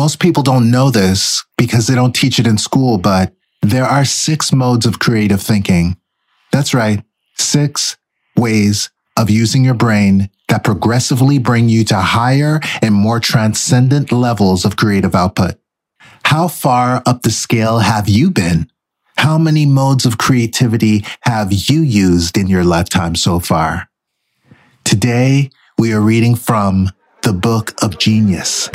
Most people don't know this because they don't teach it in school, but there are 6 modes of creative thinking. That's right, 6 ways of using your brain that progressively bring you to higher and more transcendent levels of creative output. How far up the scale have you been? How many modes of creativity have you used in your lifetime so far? Today, we are reading from the Book of Genius.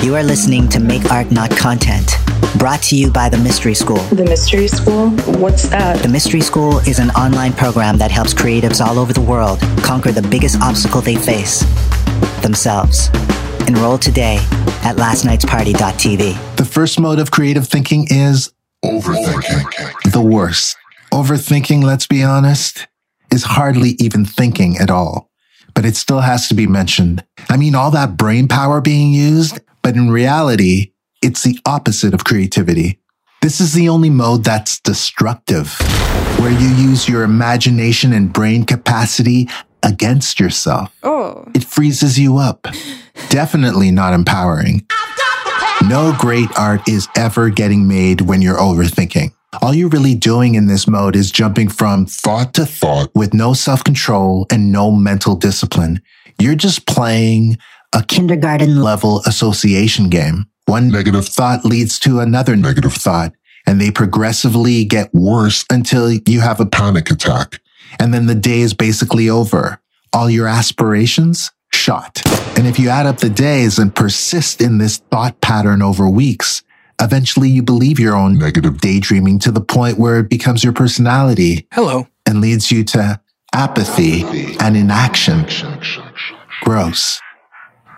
You are listening to Make Art Not Content, brought to you by The Mystery School. The Mystery School? What's that? The Mystery School is an online program that helps creatives all over the world conquer the biggest obstacle they face, themselves. Enroll today at lastnightsparty.tv. The first mode of creative thinking is overthinking. The worst. Overthinking, let's be honest, is hardly even thinking at all, but it still has to be mentioned. I mean, all that brain power being used, but in reality, it's the opposite of creativity. This is the only mode that's destructive, where you use your imagination and brain capacity against yourself. Oh. It freezes you up. Definitely not empowering. No great art is ever getting made when you're overthinking. All you're really doing in this mode is jumping from thought to thought with no self-control and no mental discipline. You're just playing a kindergarten-level association game. One negative thought leads to another negative thought, and they progressively get worse until you have a panic attack. And then the day is basically over. All your aspirations shot. And if you add up the days and persist in this thought pattern over weeks, eventually you believe your own negative daydreaming to the point where it becomes your personality. Hello. And leads you to apathy and inaction. Gross.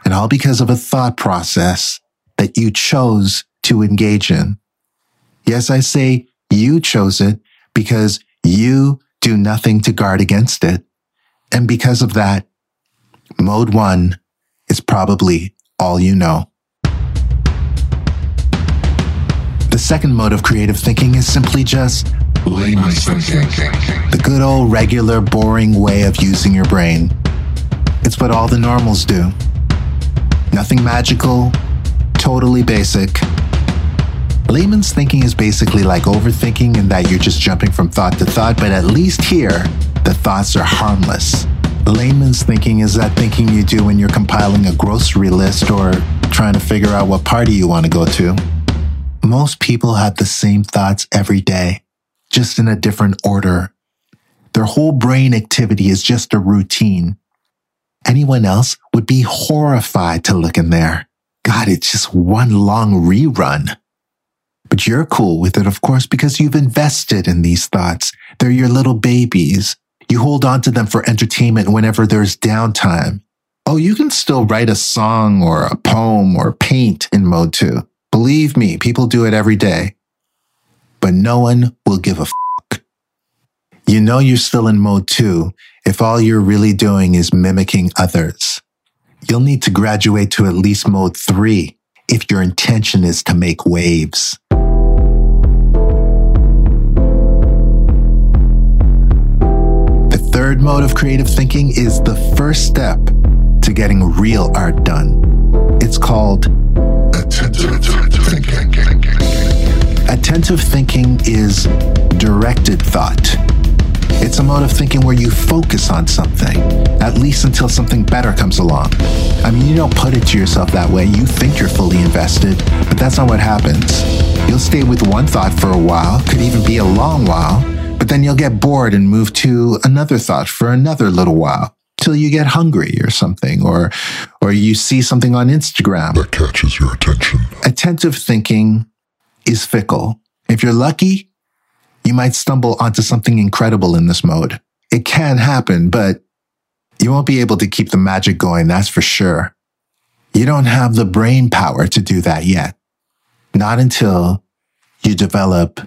And all because of a thought process that you chose to engage in. Yes, I say you chose it because you do nothing to guard against it. And because of that, mode 1 is probably all you know. The second mode of creative thinking is simply just layman's thinking. The good old regular boring way of using your brain. It's what all the normals do. Nothing magical, totally basic. Layman's thinking is basically like overthinking in that you're just jumping from thought to thought, but at least here, the thoughts are harmless. Layman's thinking is that thinking you do when you're compiling a grocery list or trying to figure out what party you want to go to. Most people have the same thoughts every day, just in a different order. Their whole brain activity is just a routine. Anyone else would be horrified to look in there. God, it's just one long rerun. But you're cool with it, of course, because you've invested in these thoughts. They're your little babies. You hold on to them for entertainment whenever there's downtime. Oh, you can still write a song or a poem or paint in mode 2. Believe me, people do it every day. But no one will give a fuck. You know you're still in mode 2 if all you're really doing is mimicking others. You'll need to graduate to at least mode 3 if your intention is to make waves. The third mode of creative thinking is the first step to getting real art done. It's called attentive thinking. Attentive thinking is directed thought. It's a mode of thinking where you focus on something, at least until something better comes along. I mean, you don't put it to yourself that way. You think you're fully invested, but that's not what happens. You'll stay with one thought for a while, could even be a long while, but then you'll get bored and move to another thought for another little while till you get hungry or something, or you see something on Instagram that catches your attention. Attentive thinking is fickle. If you're lucky, you might stumble onto something incredible in this mode. It can happen, but you won't be able to keep the magic going, that's for sure. You don't have the brain power to do that yet. Not until you develop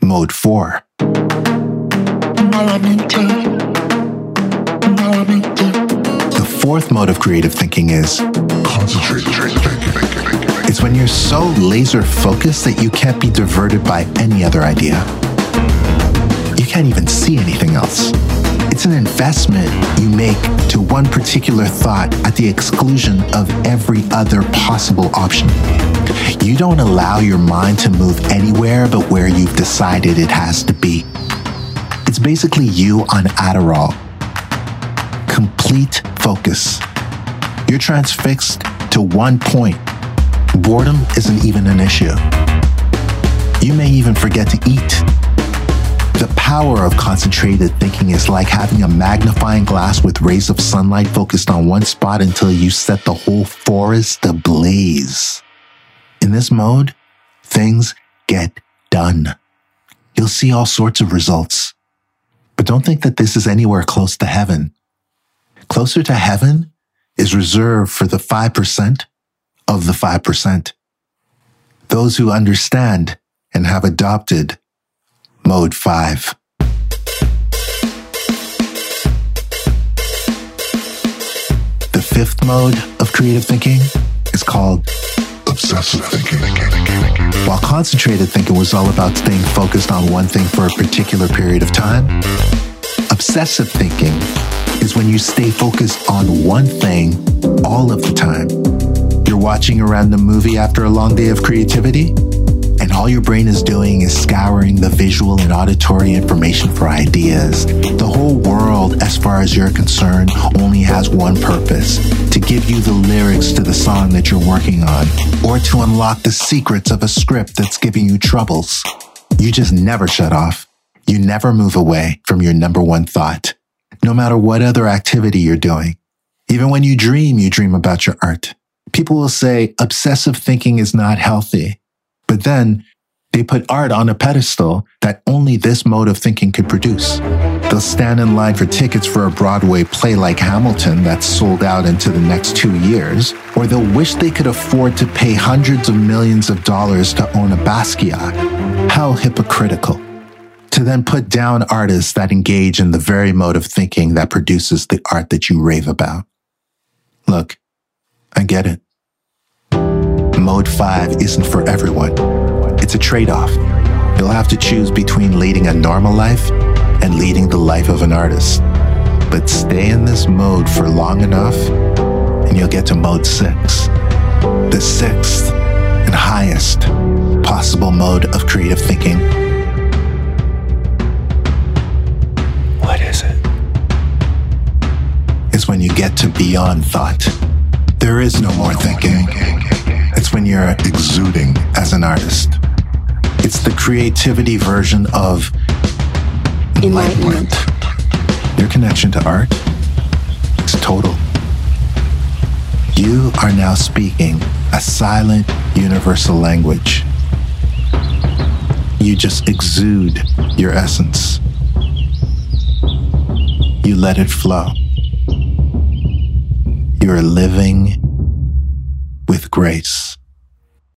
mode 4. The fourth mode of creative thinking is concentrated. It's when you're so laser focused that you can't be diverted by any other idea. You can't even see anything else. It's an investment you make to one particular thought at the exclusion of every other possible option. You don't allow your mind to move anywhere but where you've decided it has to be. It's basically you on Adderall. Complete focus. You're transfixed to one point. Boredom isn't even an issue. You may even forget to eat. The power of concentrated thinking is like having a magnifying glass with rays of sunlight focused on one spot until you set the whole forest ablaze. In this mode, things get done. You'll see all sorts of results. But don't think that this is anywhere close to heaven. Closer to heaven is reserved for the 5% of the 5%. Those who understand and have adopted Mode 5. The fifth mode of creative thinking is called obsessive thinking. While concentrated thinking was all about staying focused on one thing for a particular period of time, obsessive thinking is when you stay focused on one thing all of the time. You're watching a random movie after a long day of creativity, and all your brain is doing is scouring the visual and auditory information for ideas. The whole world, as far as you're concerned, only has one purpose: to give you the lyrics to the song that you're working on, or to unlock the secrets of a script that's giving you troubles. You just never shut off. You never move away from your number one thought, no matter what other activity you're doing. Even when you dream about your art. People will say obsessive thinking is not healthy. But then they put art on a pedestal that only this mode of thinking could produce. They'll stand in line for tickets for a Broadway play like Hamilton that's sold out into the next 2 years, or they'll wish they could afford to pay hundreds of millions of dollars to own a Basquiat. How hypocritical to then put down artists that engage in the very mode of thinking that produces the art that you rave about. Look, I get it. Mode 5 isn't for everyone. It's a trade-off. You'll have to choose between leading a normal life and leading the life of an artist. But stay in this mode for long enough, and you'll get to Mode 6. The sixth and highest possible mode of creative thinking. What is it? It's when you get to beyond thought. There is no more thinking. It's when you're exuding as an artist. It's the creativity version of enlightenment. Your connection to art is total. You are now speaking a silent, universal language. You just exude your essence. You let it flow. You are living with grace.